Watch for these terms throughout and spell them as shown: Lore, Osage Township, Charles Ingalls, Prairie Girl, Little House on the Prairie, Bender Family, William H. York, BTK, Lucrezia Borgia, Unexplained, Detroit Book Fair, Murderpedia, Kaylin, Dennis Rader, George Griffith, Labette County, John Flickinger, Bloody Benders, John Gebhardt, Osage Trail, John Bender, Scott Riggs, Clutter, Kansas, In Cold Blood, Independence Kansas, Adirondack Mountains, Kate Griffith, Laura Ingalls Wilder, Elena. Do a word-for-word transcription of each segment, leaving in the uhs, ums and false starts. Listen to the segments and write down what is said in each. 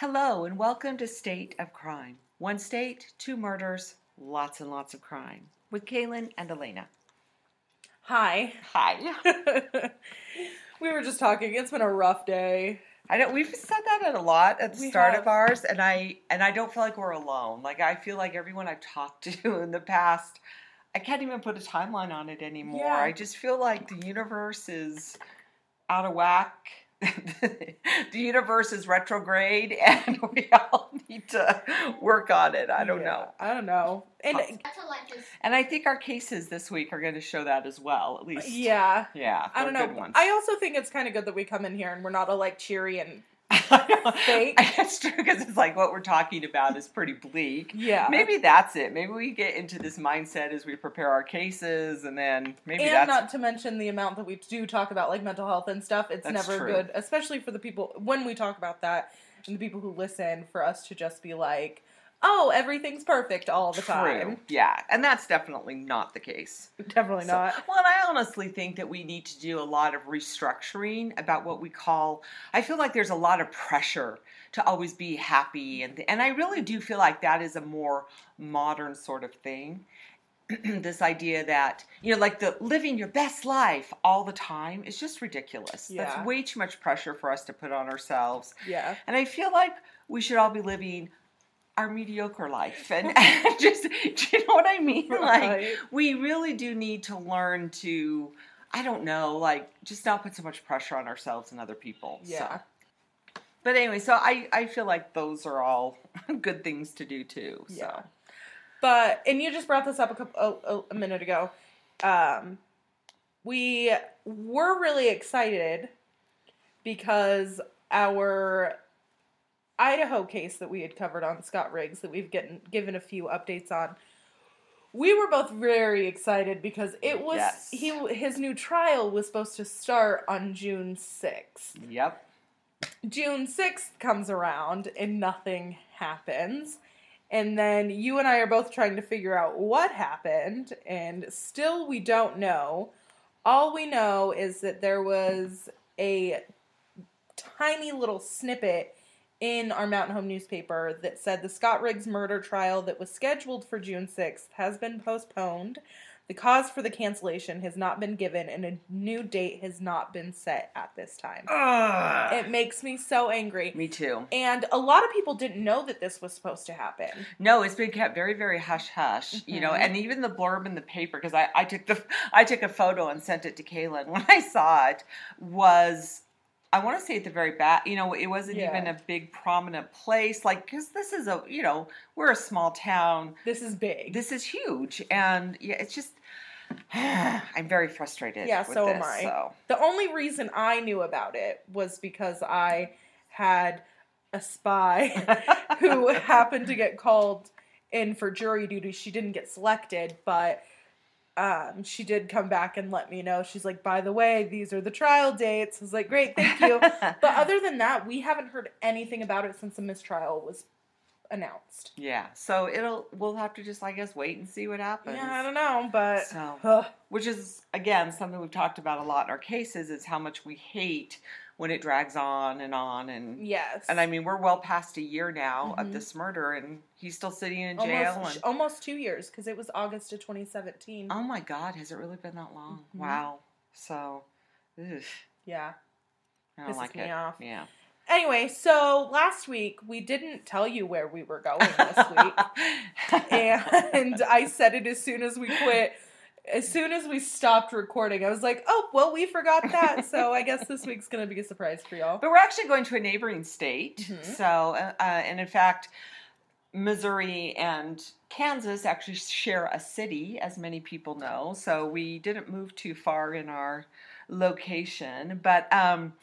Hello and welcome to State of Crime. One state, two murders, lots and lots of crime. With Kaylin and Elena. Hi. Hi. We were just talking. It's been a rough day. I know we've said that a lot at the we start have. of ours, and I and I don't feel like we're alone. Like I feel like everyone I've talked to in the past, I can't even put a timeline on it anymore. Yeah. I just feel like the universe is out of whack. The universe is retrograde, and we all need to work on it. I don't yeah, know. I don't know. And, and I think our cases this week are going to show that as well, at least. Yeah. Yeah. I don't know. Good ones. I also think it's kind of good that we come in here and we're not all like cheery and fake. That's true, because it's like what we're talking about is pretty bleak. Yeah. Maybe that's it. Maybe we get into this mindset as we prepare our cases, and then maybe and that's... And not to mention the amount that we do talk about, like, mental health and stuff. It's that's never true. good, especially for the people, when we talk about that, and the people who listen, for us to just be like, oh, everything's perfect all the True. time. Yeah, and that's definitely not the case. Definitely so, not. Well, and I honestly think that we need to do a lot of restructuring about what we call, I feel like there's a lot of pressure to always be happy, and th- and I really do feel like that is a more modern sort of thing. This idea that, you know, like the living your best life all the time is just ridiculous. Yeah. That's way too much pressure for us to put on ourselves. Yeah. And I feel like we should all be living our mediocre life, and just, do you know what I mean? Right. Like, we really do need to learn to, I don't know, like, just not put so much pressure on ourselves and other people. Yeah. So. But anyway, so I, I feel like those are all good things to do, too. So. Yeah. But, and you just brought this up a couple, a, a minute ago. Um, we were really excited because our Idaho case that we had covered on Scott Riggs that we've getting, given a few updates on. We were both very excited because it was yes. he his new trial was supposed to start on June sixth. Yep. June sixth comes around and nothing happens. And then you and I are both trying to figure out what happened, and still we don't know. All we know is that there was a tiny little snippet in our Mountain Home newspaper that said the Scott Riggs murder trial that was scheduled for June sixth has been postponed. The cause for the cancellation has not been given, and a new date has not been set at this time. Ugh. It makes me so angry. Me too. And a lot of people didn't know that this was supposed to happen. No, it's been kept very, very hush-hush, mm-hmm. you know, and even the blurb in the paper, because I, I took the I took a photo and sent it to Kaylin when I saw it, was... I want to say at the very back, you know, it wasn't yeah. even a big prominent place. Like, because this is a, you know, we're a small town. This is big. This is huge. And yeah, it's just, I'm very frustrated. Yeah, with so this, am I. So. The only reason I knew about it was because I had a spy who happened to get called in for jury duty. She didn't get selected, but... Um, she did come back and let me know. She's like, by the way, these are the trial dates. I was like, great, thank you. But other than that, we haven't heard anything about it since the mistrial was announced. Yeah, so it'll we'll have to just, I guess, wait and see what happens. Yeah, I don't know, but... So, uh, which is, again, something we've talked about a lot in our cases is how much we hate when it drags on and on. And yes. And I mean, we're well past a year now mm-hmm. of this murder, and he's still sitting in jail. Almost, and, almost two years, because it was August of twenty seventeen. Oh my God, has it really been that long? Mm-hmm. Wow. So, ugh. Yeah. I don't Pisses like me it. off. Yeah. Anyway, so last week, we didn't tell you where we were going this week. And I said it as soon as we quit. As soon as we stopped recording, I was like, oh, well, we forgot that, so I guess this week's going to be a surprise for y'all. But we're actually going to a neighboring state, mm-hmm. so, uh, and in fact, Missouri and Kansas actually share a city, as many people know, so we didn't move too far in our location, but um,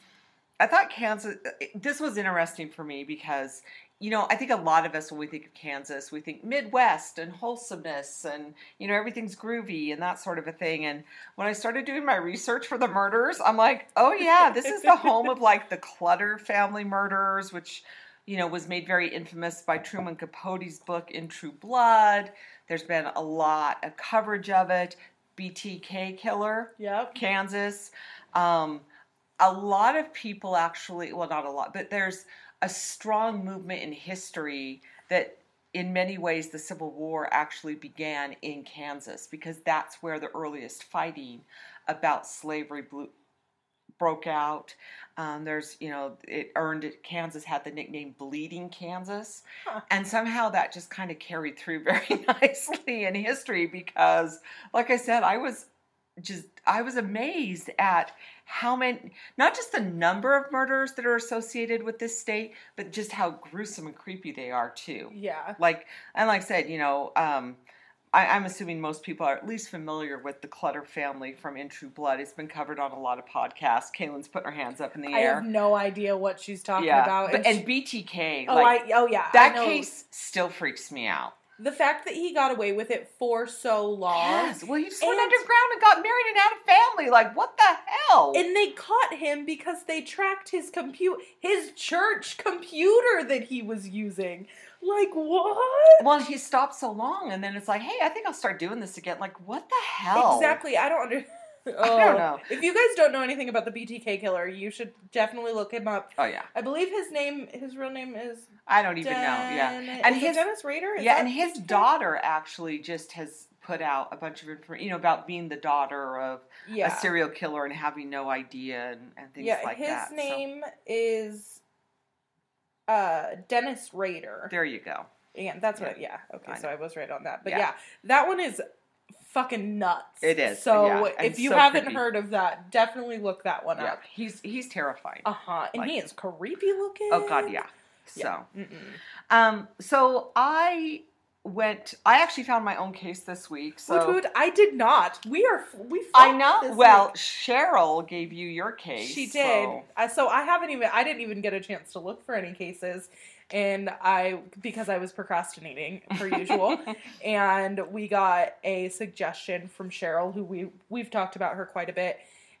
I thought Kansas, this was interesting for me because... You know, I think a lot of us, when we think of Kansas, we think Midwest and wholesomeness and, you know, everything's groovy and that sort of a thing. And when I started doing my research for the murders, I'm like, oh, yeah, this is the home of, like, the Clutter family murders, which, you know, was made very infamous by Truman Capote's book In Cold Blood. There's been a lot of coverage of it. B T K killer. Yep. Kansas. Um a lot of people actually, well, not a lot, but there's a strong movement in history that in many ways the Civil War actually began in Kansas, because that's where the earliest fighting about slavery blew, broke out. Um, there's, you know, it earned, Kansas had the nickname Bleeding Kansas. Huh. And somehow that just kind of carried through very nicely in history, because, like I said, I was just, I was amazed at how many, not just the number of murders that are associated with this state, but just how gruesome and creepy they are too. Yeah. Like, and like I said, you know, um, I, I'm assuming most people are at least familiar with the Clutter family from In True Blood. It's been covered on a lot of podcasts. Kaylin's putting her hands up in the I air. I have no idea what she's talking yeah. about. But, and, she, and B T K. Oh, like, I, oh yeah. That case still freaks me out. The fact that he got away with it for so long. Yes. Well, he just and, went underground and got married and had a family. Like, what the hell? And they caught him because they tracked his computer, his church computer that he was using. Like, what? Well, he stopped so long, and then it's like, hey, I think I'll start doing this again. Like, what the hell? Exactly. I don't understand. Oh. I don't know. If you guys don't know anything about the B T K killer, you should definitely look him up. Oh, yeah. I believe his name, his real name is... I don't even Den- know, yeah. And his Dennis Rader? Is yeah, and his B T K? Daughter actually just has put out a bunch of information, you know, about being the daughter of yeah. a serial killer and having no idea and, and things yeah, like that. Yeah, his name so. is uh, Dennis Rader. There you go. Yeah, that's yeah. what, yeah. Okay, I so know. I was right on that. But yeah, yeah that one is... fucking nuts. It is. So yeah. if you so haven't creepy. heard of that, definitely look that one yeah. up. He's he's terrifying. Uh-huh. And like, he is creepy looking. Oh god, yeah. yeah. So Mm-mm. um so I went I actually found my own case this week. So woot, woot, I did not. We are we I know. Well, week. Cheryl gave you your case. She did. So. Uh, so I haven't even I didn't even get a chance to look for any cases. And I, because I was procrastinating per usual, and we got a suggestion from Cheryl, who we, we've talked about her quite a bit.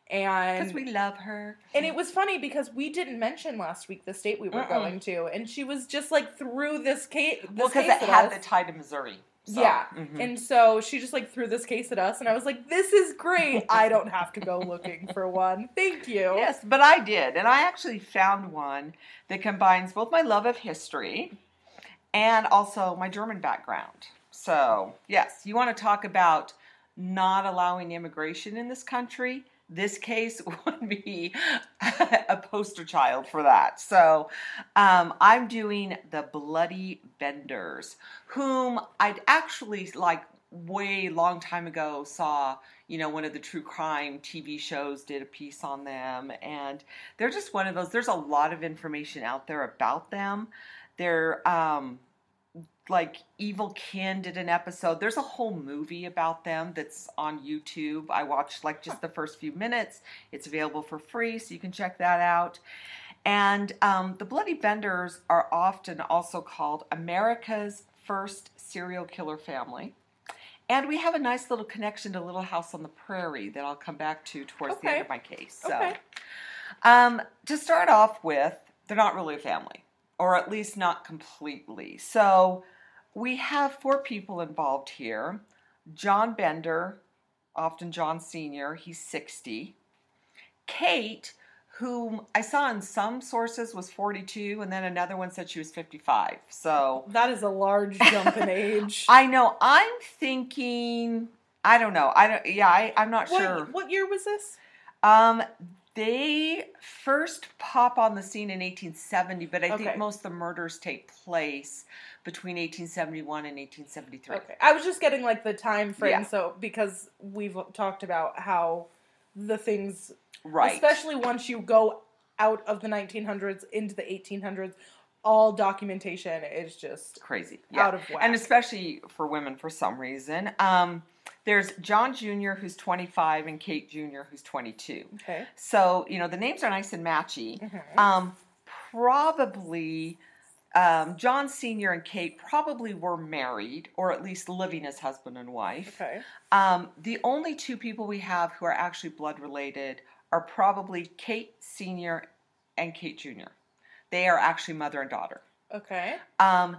And because we love her. And it was funny because we didn't mention last week the state we were Mm-mm. going to, and she was just like threw this case. This well, because it had us. the tie to Missouri. So. Yeah. Mm-hmm. And so she just like threw this case at us, and I was like, this is great. I don't have to go looking for one. Thank you. Yes, but I did. And I actually found one that combines both my love of history and also my German background. So, yes, you want to talk about not allowing immigration in this country? This case would be a poster child for that. So um, I'm doing the Bloody Benders, whom I'd actually, like, way long time ago saw, you know, one of the true crime T V shows did a piece on them. And they're just one of those. There's a lot of information out there about them. They're, um, like, Evil Kin did an episode. There's a whole movie about them that's on YouTube. I watched, like, just the first few minutes. It's available for free, so you can check that out. And um, the Bloody Benders are often also called America's first serial killer family. And we have a nice little connection to Little House on the Prairie that I'll come back to towards okay. the end of my case. So, okay. um, to start off with, they're not really a family, or at least not completely. So... we have four people involved here. John Bender, often John Senior, he's sixty. Kate, whom I saw in some sources was forty-two, and then another one said she was fifty-five. So that is a large jump in age. I know. I'm thinking, I don't know. I don't. Yeah, I, I'm not what, sure. What year was this? Um, they first pop on the scene in eighteen seventy, but I okay. think most of the murders take place between eighteen seventy-one and eighteen seventy-three. Okay. I was just getting, like, the time frame, yeah. so, because we've talked about how the things, right. especially once you go out of the nineteen hundreds into the eighteen hundreds, all documentation is just crazy, yeah. out of whack. And especially for women for some reason. Um... There's John Junior, who's twenty-five, and Kate Junior, who's twenty-two. Okay. So, you know, the names are nice and matchy. Mm-hmm. Um, probably, um, John Senior and Kate probably were married, or at least living as husband and wife. Okay. Um, the only two people we have who are actually blood-related are probably Kate Senior and Kate Junior They are actually mother and daughter. Okay. Um...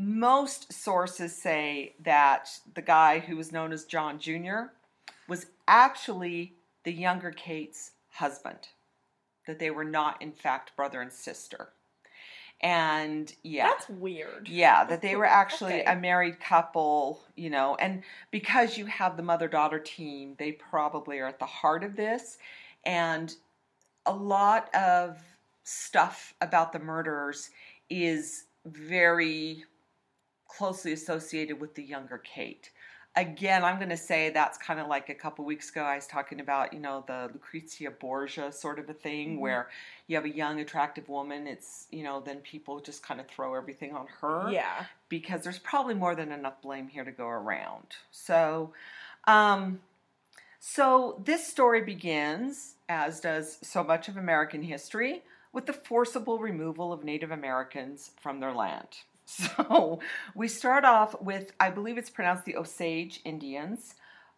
Most sources say that the guy who was known as John Junior was actually the younger Kate's husband. that they were not, in fact, brother and sister. And, yeah. That's weird. Yeah, that they were actually okay. a married couple, you know. And because you have the mother-daughter team, they probably are at the heart of this. And a lot of stuff about the murders is very closely associated with the younger Kate. Again, I'm going to say that's kind of like a couple weeks ago I was talking about, you know, the Lucrezia Borgia sort of a thing mm-hmm. where you have a young, attractive woman. It's, you know, then people just kind of throw everything on her. Yeah. Because there's probably more than enough blame here to go around. So, um, so this story begins, as does so much of American history, with the forcible removal of Native Americans from their land. So we start off with, I believe it's pronounced the Osage Indians,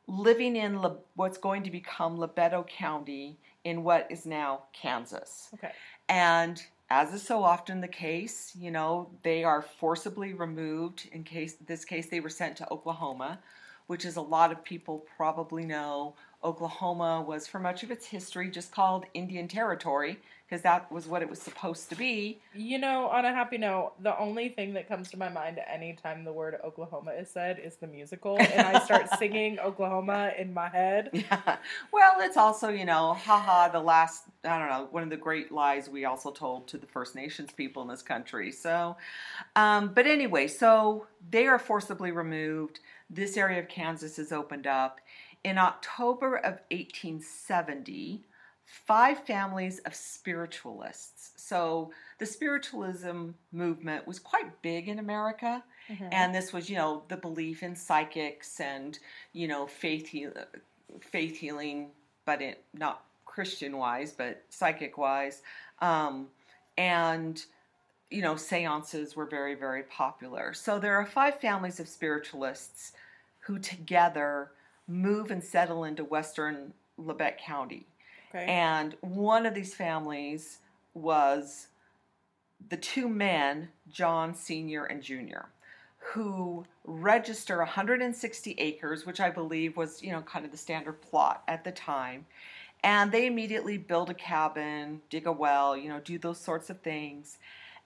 living in La- what's going to become Labette County in what is now Kansas. Okay. And as is so often the case, you know, they are forcibly removed. In case this case, they were sent to Oklahoma, which is a lot of people probably know. Oklahoma was, for much of its history, just called Indian Territory, because that was what it was supposed to be. You know, on a happy note, the only thing that comes to my mind any time the word Oklahoma is said is the musical, and I start singing Oklahoma in my head. Yeah. Well, it's also, you know, haha, the last, I don't know, one of the great lies we also told to the First Nations people in this country. So, um, but anyway, so they are forcibly removed. This area of Kansas is opened up. In October of eighteen seventy... five families of spiritualists. So the spiritualism movement was quite big in America. Mm-hmm. And this was, you know, the belief in psychics and, you know, faith, heal- faith healing, but it, not Christian-wise, but psychic-wise. Um, and, you know, seances were very, very popular. So there are five families of spiritualists who together move and settle into western Labette County. Okay. And one of these families was the two men, John Senior and Junior, who register one hundred sixty acres, which I believe was, you know, kind of the standard plot at the time. And they immediately build a cabin, dig a well, you know, do those sorts of things.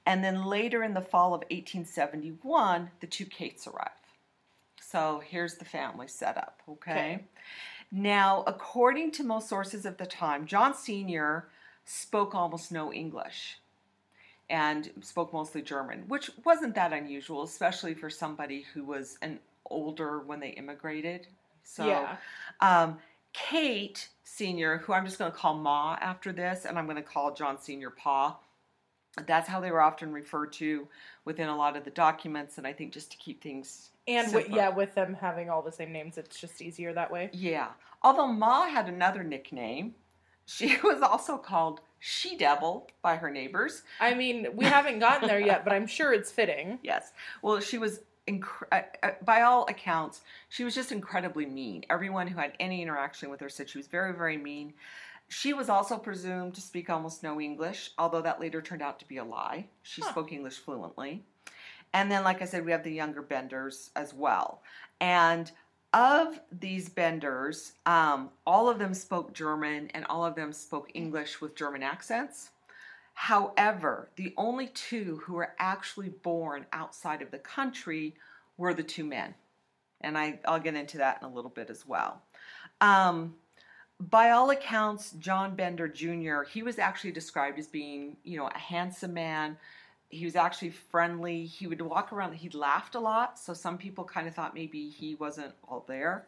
And then later in the fall of eighteen seventy-one, the two Kates arrive. So here's the family setup, okay? Okay. Now, according to most sources of the time, John Senior spoke almost no English and spoke mostly German, which wasn't that unusual, especially for somebody who was an older when they immigrated. So, yeah. um, Kate Senior, who I'm just going to call Ma after this, and I'm going to call John Senior Pa. That's how they were often referred to within a lot of the documents, and I think just to keep things And, with, yeah, with them having all the same names, it's just easier that way. Yeah. Although Ma had another nickname. She was also called She-Devil by her neighbors. I mean, we haven't gotten there yet, but I'm sure it's fitting. Yes. Well, she was, inc- by all accounts, she was just incredibly mean. Everyone who had any interaction with her said she was very, very mean. She was also presumed to speak almost no English, although that later turned out to be a lie. She huh. spoke English fluently. And then, like I said, we have the younger Benders as well. And of these Benders, um, all of them spoke German and all of them spoke English with German accents. However, the only two who were actually born outside of the country were the two men. And I, I'll get into that in a little bit as well. Um, by all accounts, John Bender Junior, he was actually described as being, you know, a handsome man. He was actually friendly. He would walk around. He laughed a lot. So some people kind of thought maybe he wasn't all there.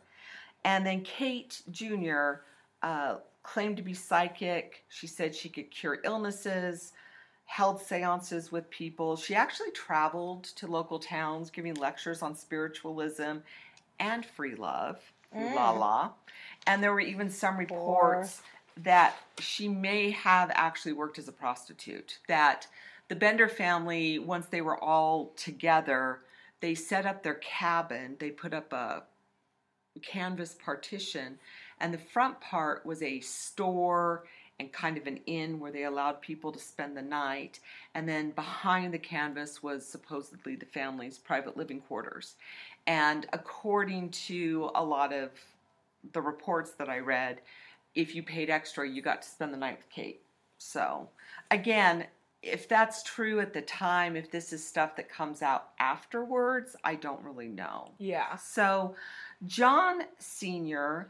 And then Kate Junior uh, claimed to be psychic. She said she could cure illnesses, held seances with people. She actually traveled to local towns giving lectures on spiritualism and free love. Mm. La la. And there were even some reports Boy. that she may have actually worked as a prostitute. That the Bender family, once they were all together, they set up their cabin. They put up a canvas partition, and the front part was a store and kind of an inn where they allowed people to spend the night. And then behind the canvas was supposedly the family's private living quarters. And according to a lot of the reports that I read, if you paid extra, you got to spend the night with Kate. So, again, if that's true at the time, if this is stuff that comes out afterwards, I don't really know. Yeah. So, John Senior,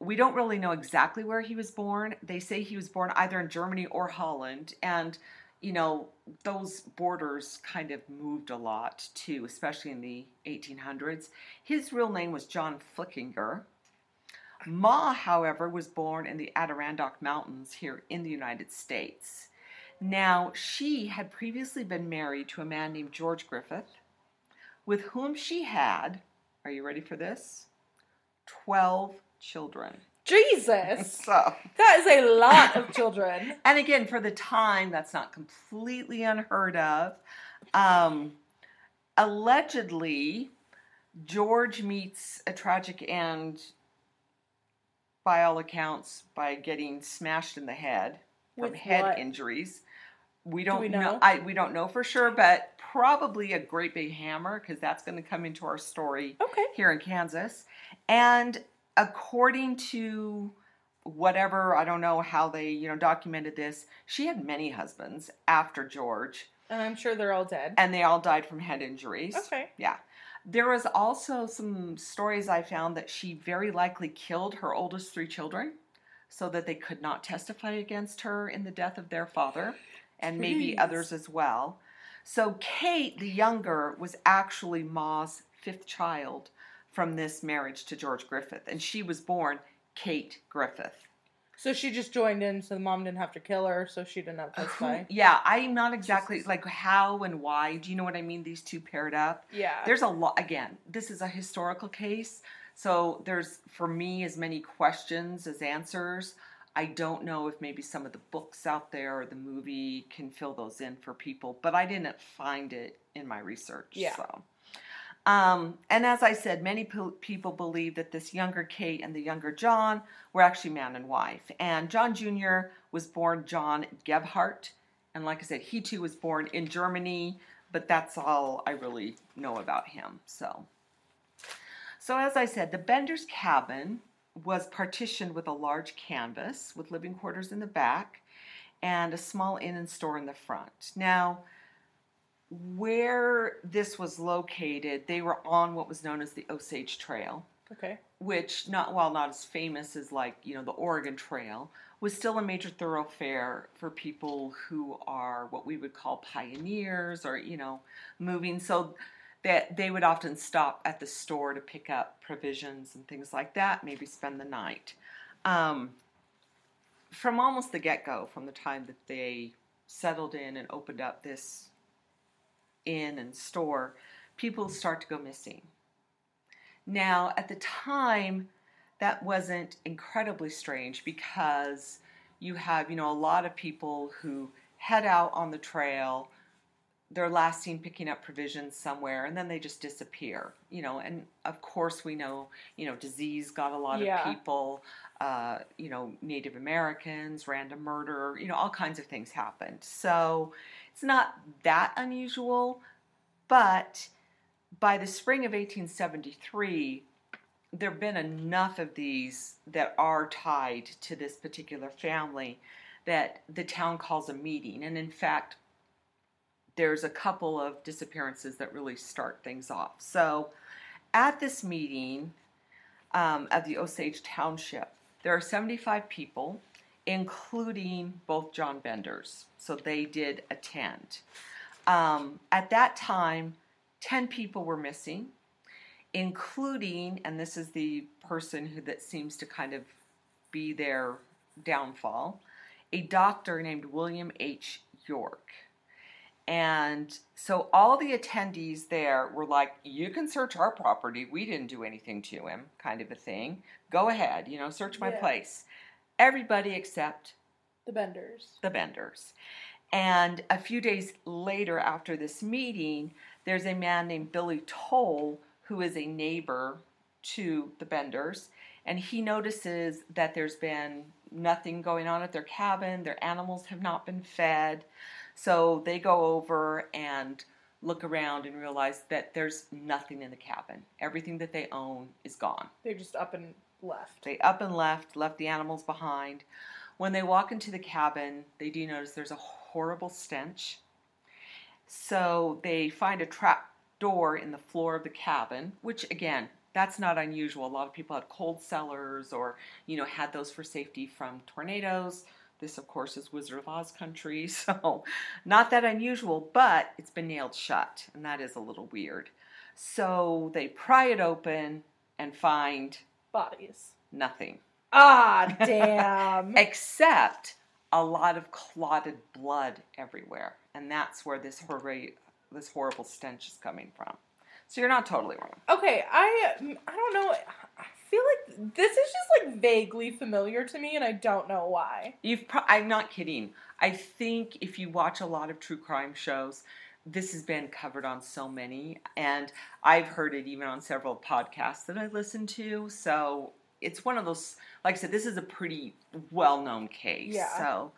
we don't really know exactly where he was born. They say he was born either in Germany or Holland, and, you know, those borders kind of moved a lot, too, especially in the eighteen hundreds. His real name was John Flickinger. Ma, however, was born in the Adirondack Mountains here in the United States. Now, she had previously been married to a man named George Griffith, with whom she had, are you ready for this? twelve children. Jesus! So, that is a lot of children. And again, for the time, that's not completely unheard of. Um, allegedly, George meets a tragic end, by all accounts, by getting smashed in the head from With head what? injuries. We don't Do we know. know I, we don't know for sure, but probably a great big hammer, because that's going to come into our story okay. here in Kansas. And according to whatever, I don't know how they, you know, documented this, she had many husbands after George. And I'm sure they're all dead. And they all died from head injuries. Okay. Yeah. There was also some stories I found that she very likely killed her oldest three children so that they could not testify against her in the death of their father, and maybe Jeez. others as well. So Kate, the younger, was actually Ma's fifth child from this marriage to George Griffith, and she was born Kate Griffith. So she just joined in, so the mom didn't have to kill her, so she didn't have to testify. Yeah, I'm not exactly, Jesus. like, how and why. Do you know what I mean? These two paired up. Yeah. There's a lot, again, this is a historical case, so there's, for me, as many questions as answers. I don't know if maybe some of the books out there or the movie can fill those in for people, but I didn't find it in my research. Yeah. So. Um, and as I said, many po- people believe that this younger Kate and the younger John were actually man and wife. And John Junior was born John Gebhardt. And like I said, he too was born in Germany, but that's all I really know about him. So, so as I said, the Bender's cabin was partitioned with a large canvas with living quarters in the back and a small inn and store in the front. Now, where this was located, they were on what was known as the Osage Trail, okay, which, not while not as famous as, like, you know, the Oregon Trail, was still a major thoroughfare for people who are what we would call pioneers or, you know, moving. So that they would often stop at the store to pick up provisions and things like that, maybe spend the night. Um, from almost the get-go, from the time that they settled in and opened up this inn and store, people start to go missing. Now, at the time, that wasn't incredibly strange, because you have, you know, a lot of people who head out on the trail, they're last seen picking up provisions somewhere, and then they just disappear, you know, and of course we know, you know, disease got a lot yeah. of people, uh, you know, Native Americans, random murder, you know, all kinds of things happened. So it's not that unusual, but by the spring of eighteen seventy-three, there have been enough of these that are tied to this particular family that the town calls a meeting. And in fact, there's a couple of disappearances that really start things off. So at this meeting um, of the Osage Township, there are seventy-five people, including both John Benders. So they did attend. Um, at that time, ten people were missing, including, and this is the person who that seems to kind of be their downfall, a doctor named William H. York. And so all the attendees there were like, you can search our property. We didn't do anything to him, kind of a thing. Go ahead, you know, search my yeah. place. Everybody except the Benders. The Benders. And a few days later, after this meeting, there's a man named Billy Toll, who is a neighbor to the Benders. And he notices that there's been nothing going on at their cabin. Their animals have not been fed. So they go over and look around and realize that there's nothing in the cabin. Everything that they own is gone. They just up and left. They up and left, left the animals behind. When they walk into the cabin, they do notice there's a horrible stench. So they find a trap door in the floor of the cabin, which again, that's not unusual. A lot of people had cold cellars or, you know, had those for safety from tornadoes. This, of course, is Wizard of Oz country, so not that unusual, but it's been nailed shut, and that is a little weird. So they pry it open and find... bodies. Nothing. Ah, damn! Except a lot of clotted blood everywhere, and that's where this horri- this horrible stench is coming from. So you're not totally wrong. Okay, I I don't know... I feel like this is just like vaguely familiar to me, and I don't know why. You've pro- I'm not kidding. I think if you watch a lot of true crime shows, this has been covered on so many, and I've heard it even on several podcasts that I listen to. So it's one of those. Like I said, this is a pretty well-known case. Yeah. So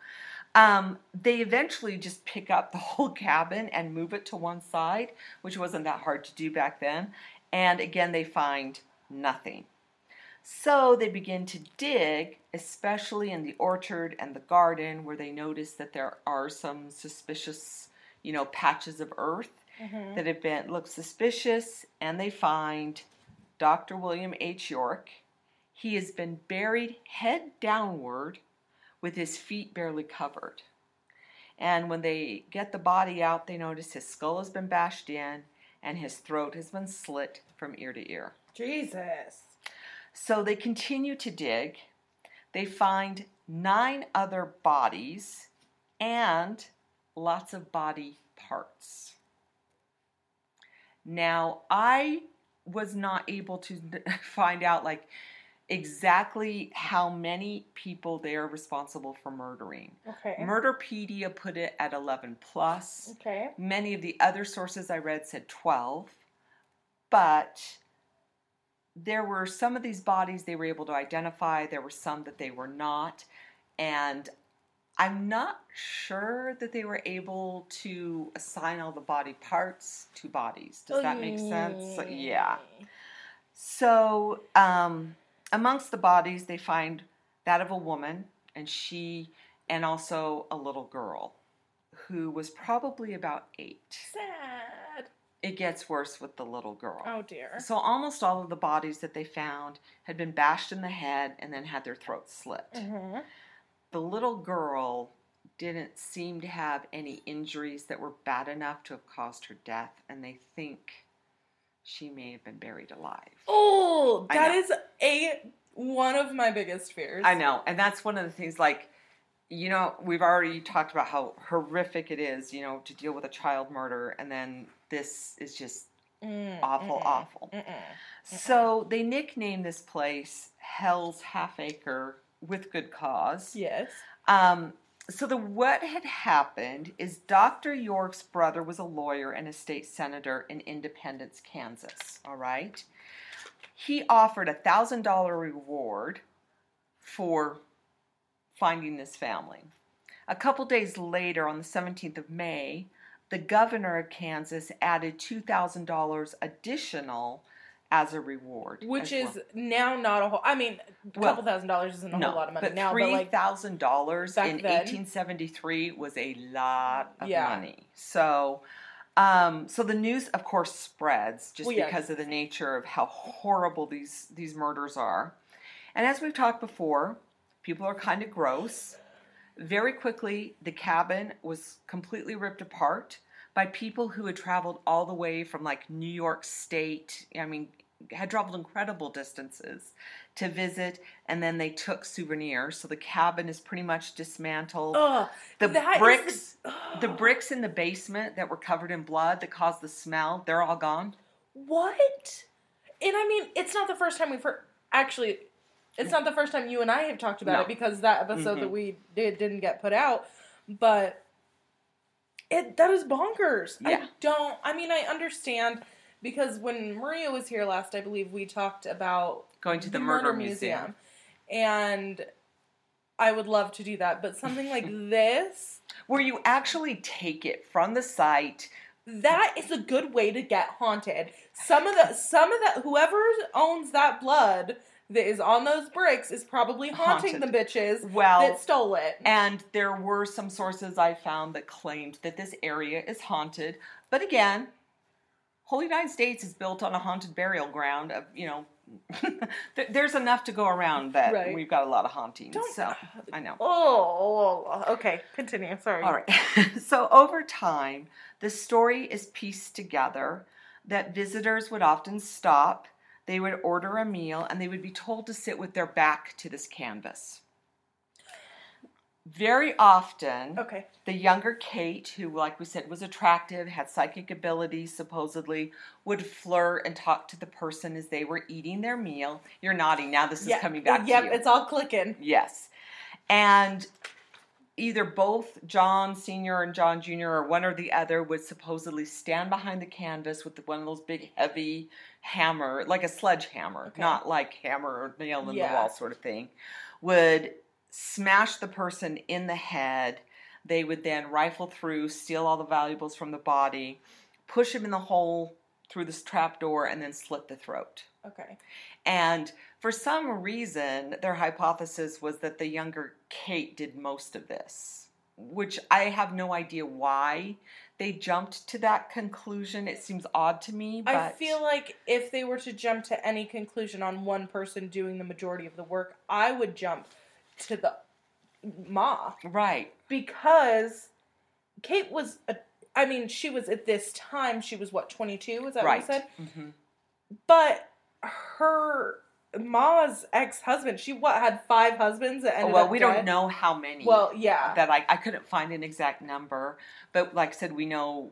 um, they eventually just pick up the whole cabin and move it to one side, which wasn't that hard to do back then. And again, they find nothing. So they begin to dig, especially in the orchard and the garden, where they notice that there are some suspicious, you know, patches of earth mm-hmm. that have been look suspicious, and they find Doctor William H. York. He has been buried head downward with his feet barely covered. And when they get the body out, they notice his skull has been bashed in and his throat has been slit from ear to ear. Jesus. So they continue to dig. They find nine other bodies and lots of body parts. Now, I was not able to find out like exactly how many people they are responsible for murdering. Okay. Murderpedia put it at eleven plus. Okay. Many of the other sources I read said twelve, but there were some of these bodies they were able to identify. There were some that they were not. And I'm not sure that they were able to assign all the body parts to bodies. Does that make sense? Yeah. So um, amongst the bodies, they find that of a woman, and she, and also a little girl who was probably about eight. Sad. It gets worse with the little girl. Oh, dear. So almost all of the bodies that they found had been bashed in the head and then had their throats slit. Mm-hmm. The little girl didn't seem to have any injuries that were bad enough to have caused her death, and they think she may have been buried alive. Oh, that is a one of my biggest fears. I know, and that's one of the things, like, you know, we've already talked about how horrific it is, you know, to deal with a child murder, and then this is just mm, awful, mm-mm, awful. Mm-mm, mm-mm. So they nicknamed this place Hell's Half Acre with good cause. Yes. Um, so the what had happened is Doctor York's brother was a lawyer and a state senator in Independence, Kansas. All right. He offered a one thousand dollars reward for finding this family. A couple days later, on the seventeenth of May, the governor of Kansas added two thousand dollars additional as a reward. Which is well. now not a whole... I mean, a couple well, thousand dollars isn't a no, whole lot of money but now. three thousand dollars like, in eighteen seventy-three was a lot of yeah. money. So, um, so the news, of course, spreads just well, yeah. because of the nature of how horrible these, these murders are. And as we've talked before, people are kind of gross. Very quickly, the cabin was completely ripped apart by people who had traveled all the way from, like, New York State. I mean, had traveled incredible distances to visit, and then they took souvenirs. So the cabin is pretty much dismantled. Ugh, the bricks, the, oh. the bricks in the basement that were covered in blood that caused the smell, they're all gone. What? And, I mean, it's not the first time we've heard... Actually... It's not the first time you and I have talked about no. it because that episode mm-hmm. that we did didn't get put out, but it that is bonkers. Yeah. I don't, I mean, I understand because when Maria was here last, I believe we talked about going to the, the Murder, Murder Museum. Museum, and I would love to do that, but something like this. Where you actually take it from the site. That is a good way to get haunted. Some of the, some of the, whoever owns that blood that is on those bricks is probably haunting haunted. the bitches well, that stole it. And there were some sources I found that claimed that this area is haunted. But again, whole United States is built on a haunted burial ground of, you know, there's enough to go around that right. we've got a lot of hauntings. Don't, so, I know. Oh, okay. Continue. Sorry. All right. So over time, the story is pieced together that visitors would often stop, they would order a meal, and they would be told to sit with their back to this canvas. Very often, okay. the younger Kate, who, like we said, was attractive, had psychic abilities, supposedly, would flirt and talk to the person as they were eating their meal. You're nodding. Now this yeah. is coming back yep, to you. Yep, it's all clicking. Yes. And either both John Senior and John Junior or one or the other would supposedly stand behind the canvas with one of those big, heavy hammer, like a sledgehammer, okay. not like hammer or nail in yeah. the wall sort of thing, would smash the person in the head. They would then rifle through, steal all the valuables from the body, push him in the hole through this trap door, and then slit the throat. Okay. And for some reason, their hypothesis was that the younger Kate did most of this, which I have no idea why they jumped to that conclusion. It seems odd to me. But I feel like if they were to jump to any conclusion on one person doing the majority of the work, I would jump to the ma. Right. Because Kate was, a, I mean, she was at this time, she was what, twenty-two? Is that right. what you said? Mm-hmm. But her ma's ex-husband, she what, had five husbands that ended well, up well, we dead? Don't know how many. Well, yeah. That I, I couldn't find an exact number. But like I said, we know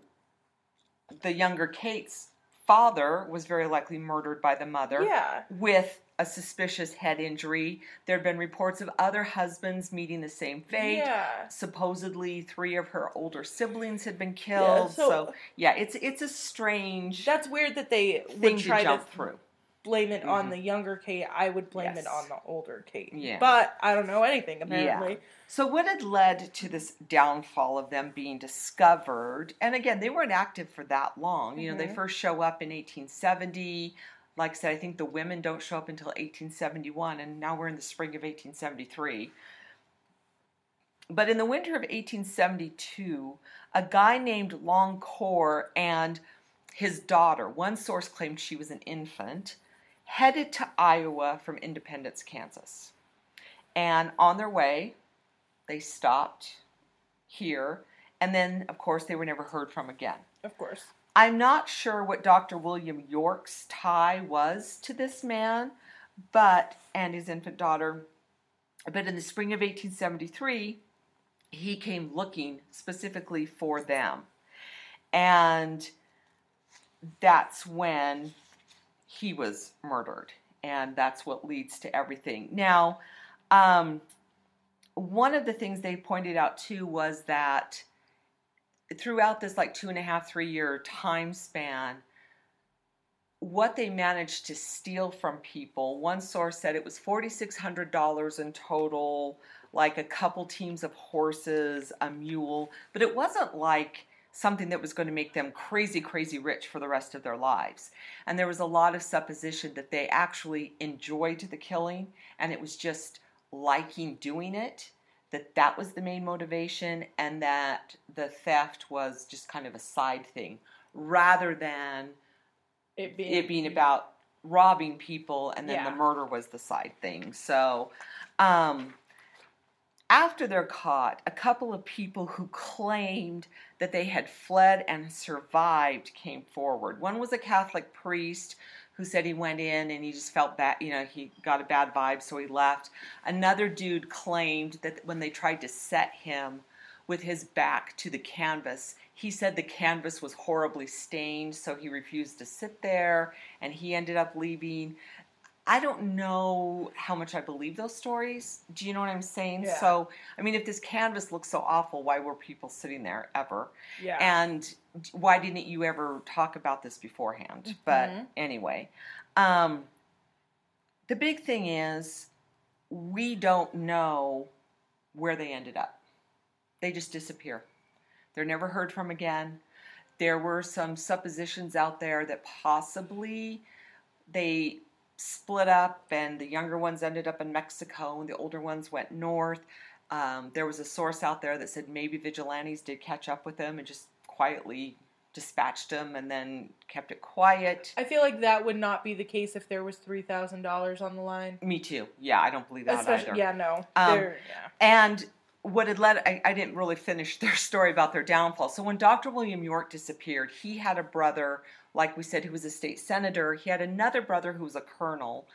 the younger Kate's father was very likely murdered by the mother. Yeah. With a suspicious head injury. There have been reports of other husbands meeting the same fate. Yeah. Supposedly three of her older siblings had been killed. Yeah, so, so yeah, it's it's a strange That's weird that they would try to jump to through. Blame it mm-hmm. on the younger Kate. I would blame yes. it on the older Kate. Yeah. But I don't know anything apparently. Yeah. So what had led to this downfall of them being discovered, and again, they weren't active for that long. Mm-hmm. You know, they first show up in eighteen seventy. Like I said, I think the women don't show up until eighteen seventy-one, and now we're in the spring of eighteen seventy-three. But in the winter of eighteen seventy-two, a guy named Longcore and his daughter, one source claimed she was an infant, headed to Iowa from Independence, Kansas. And on their way, they stopped here, and then, of course, they were never heard from again. Of course. I'm not sure what Doctor William York's tie was to this man, but, and his infant daughter, but in the spring of eighteen seventy-three, he came looking specifically for them. And that's when he was murdered. And that's what leads to everything. Now, um, one of the things they pointed out too was that throughout this like two and a half, three year time span, what they managed to steal from people, one source said it was four thousand six hundred dollars in total, like a couple teams of horses, a mule, but it wasn't like something that was going to make them crazy, crazy rich for the rest of their lives. And there was a lot of supposition that they actually enjoyed the killing and it was just liking doing it. That that was the main motivation and that the theft was just kind of a side thing rather than it being, it being about robbing people and then yeah. the murder was the side thing. So um, after they're caught, a couple of people who claimed that they had fled and survived came forward. One was a Catholic priest who said he went in and he just felt bad, you know, he got a bad vibe, so he left. Another dude claimed that when they tried to set him with his back to the canvas, he said the canvas was horribly stained, so he refused to sit there, and he ended up leaving. I don't know how much I believe those stories. Do you know what I'm saying? Yeah. So, I mean, if this canvas looks so awful, why were people sitting there ever? Yeah. And why didn't you ever talk about this beforehand? Mm-hmm. But anyway, um, the big thing is we don't know where they ended up. They just disappear. They're never heard from again. There were some suppositions out there that possibly they split up, and the younger ones ended up in Mexico, and the older ones went north. Um, there was a source out there that said maybe vigilantes did catch up with them and just quietly dispatched them and then kept it quiet. I feel like that would not be the case if there was three thousand dollars on the line. Me too. Yeah, I don't believe that Especially, either. Yeah, no. Um, yeah. And what had led, I, I didn't really finish their story about their downfall. So when Doctor William York disappeared, he had a brother, like we said, who was a state senator. He had another brother who was a colonel.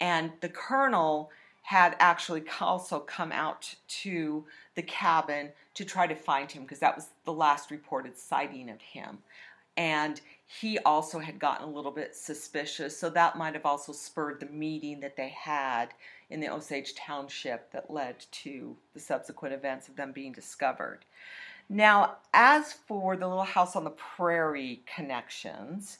And the colonel had actually also come out to the cabin to try to find him, because that was the last reported sighting of him. And he also had gotten a little bit suspicious, so that might have also spurred the meeting that they had in the Osage Township that led to the subsequent events of them being discovered. Now, as for the Little House on the Prairie connections,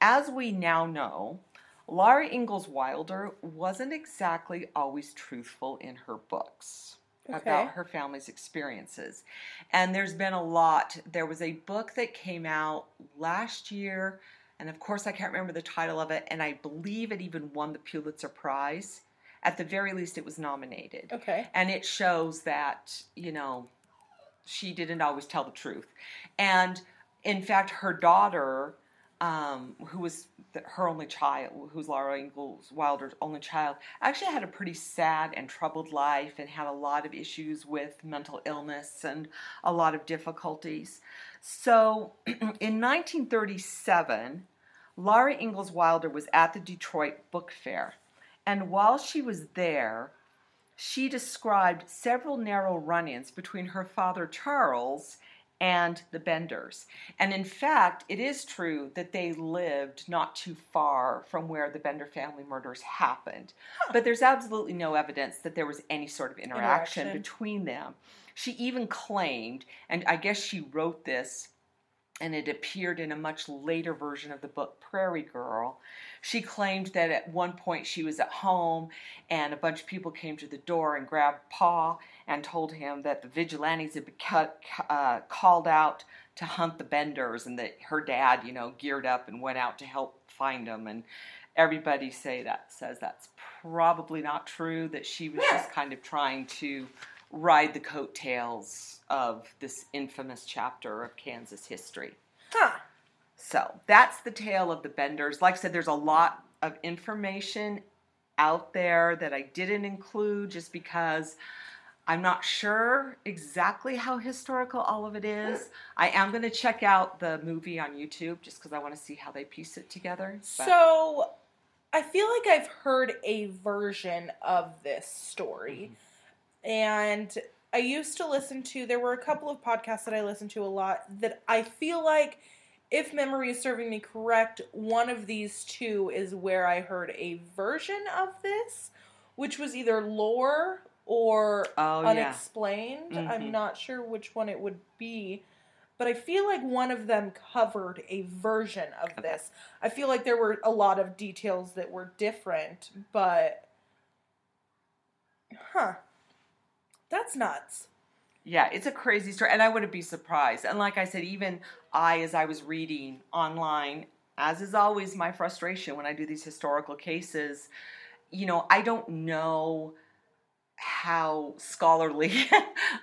as we now know, Laura Ingalls Wilder wasn't exactly always truthful in her books okay. about her family's experiences. And there's been a lot. There was a book that came out last year, and of course I can't remember the title of it, and I believe it even won the Pulitzer Prize. At the very least, it was nominated. Okay. And it shows that, you know, she didn't always tell the truth. And, in fact, her daughter, Um, who was the, her only child, who's Laura Ingalls Wilder's only child, actually had a pretty sad and troubled life and had a lot of issues with mental illness and a lot of difficulties. So in nineteen thirty-seven, Laura Ingalls Wilder was at the Detroit Book Fair, and while she was there, she described several narrow run-ins between her father Charles and the Benders. And in fact, it is true that they lived not too far from where the Bender family murders happened. Huh. But there's absolutely no evidence that there was any sort of interaction, interaction between them. She even claimed, and I guess she wrote this, and it appeared in a much later version of the book Prairie Girl, she claimed that at one point she was at home and a bunch of people came to the door and grabbed Pa and told him that the vigilantes had been cut, uh, called out to hunt the Benders, and that her dad, you know, geared up and went out to help find them. And everybody say that says that's probably not true, that she was just kind of trying to ride the coattails of this infamous chapter of Kansas history. Huh. So that's the tale of the Benders. Like I said, there's a lot of information out there that I didn't include just because I'm not sure exactly how historical all of it is. I am going to check out the movie on YouTube just because I want to see how they piece it together. But. So I feel like I've heard a version of this story. Mm-hmm. And I used to listen to, there were a couple of podcasts that I listened to a lot that I feel like, if memory is serving me correct, one of these two is where I heard a version of this, which was either Lore or oh, Unexplained. Yeah. Mm-hmm. I'm not sure which one it would be, but I feel like one of them covered a version of okay. this. I feel like there were a lot of details that were different, but, huh. That's nuts. Yeah, it's a crazy story, and I wouldn't be surprised. And like I said, even I, as I was reading online, as is always my frustration when I do these historical cases, you know, I don't know how scholarly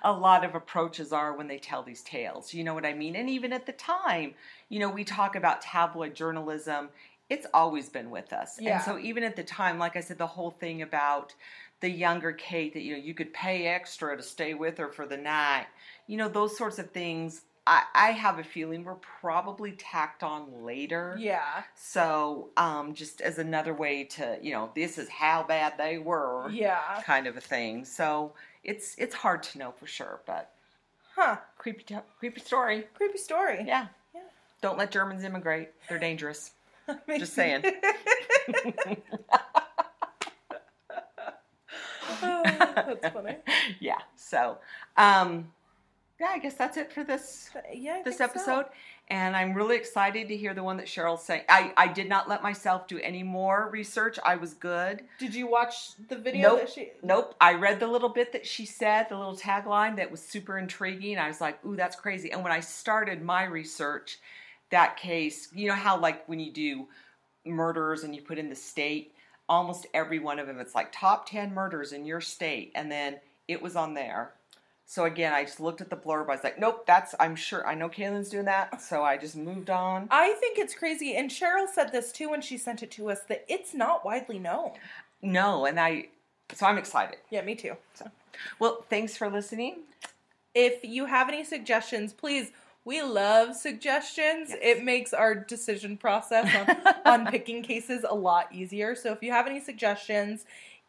a lot of approaches are when they tell these tales. You know what I mean? And even at the time, you know, we talk about tabloid journalism. It's always been with us. Yeah. And so even at the time, like I said, the whole thing about the younger Kate, that, you know, you could pay extra to stay with her for the night. You know, those sorts of things, I, I have a feeling were probably tacked on later. Yeah. So, um, just as another way to, you know, this is how bad they were. Yeah. Kind of a thing. So, it's it's hard to know for sure, but. Huh. Creepy, t- creepy story. Creepy story. Yeah. Yeah. Don't let Germans immigrate. They're dangerous. Just saying. Oh, that's funny. Yeah. So, um, yeah, I guess that's it for this yeah, this episode. So. And I'm really excited to hear the one that Cheryl's saying. I, I did not let myself do any more research. I was good. Did you watch the video nope, that she... Nope. I read the little bit that she said, the little tagline that was super intriguing. I was like, ooh, that's crazy. And when I started my research, that case, you know how like when you do murders and you put in the state, almost every one of them. It's like top ten murders in your state, and then it was on there. So again, I just looked at the blurb. I was like, nope, that's, I'm sure, I know Kaylin's doing that. So I just moved on. I think it's crazy. And Cheryl said this too when she sent it to us, that it's not widely known. No, and I, so I'm excited. Yeah, me too. So, well, thanks for listening. If you have any suggestions, please, we love suggestions. Yes. It makes our decision process on, on picking cases a lot easier. So if you have any suggestions,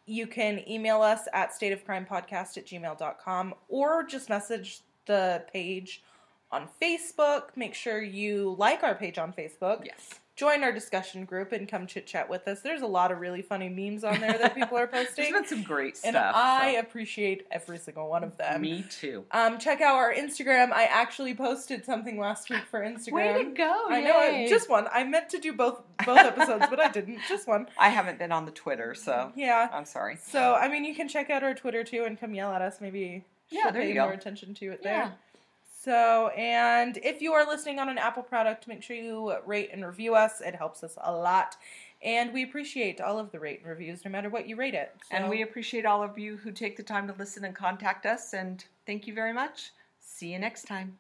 you can email us at stateofcrimepodcast at gmail dot com or just message the page on Facebook. Make sure you like our page on Facebook. Yes. Join our discussion group and come chit-chat with us. There's a lot of really funny memes on there that people are posting. There's been some great stuff. And I so. appreciate every single one of them. Me too. Um, check out our Instagram. I actually posted something last week for Instagram. Way to go. I yay. know. Just one. I meant to do both both episodes, but I didn't. Just one. I haven't been on the Twitter, so yeah. I'm sorry. So, I mean, you can check out our Twitter, too, and come yell at us. Maybe yeah, should there pay you more go. attention to it yeah. there. So, and if you are listening on an Apple product, make sure you rate and review us. It helps us a lot. And we appreciate all of the rate and reviews, no matter what you rate it. So. And we appreciate all of you who take the time to listen and contact us. And thank you very much. See you next time.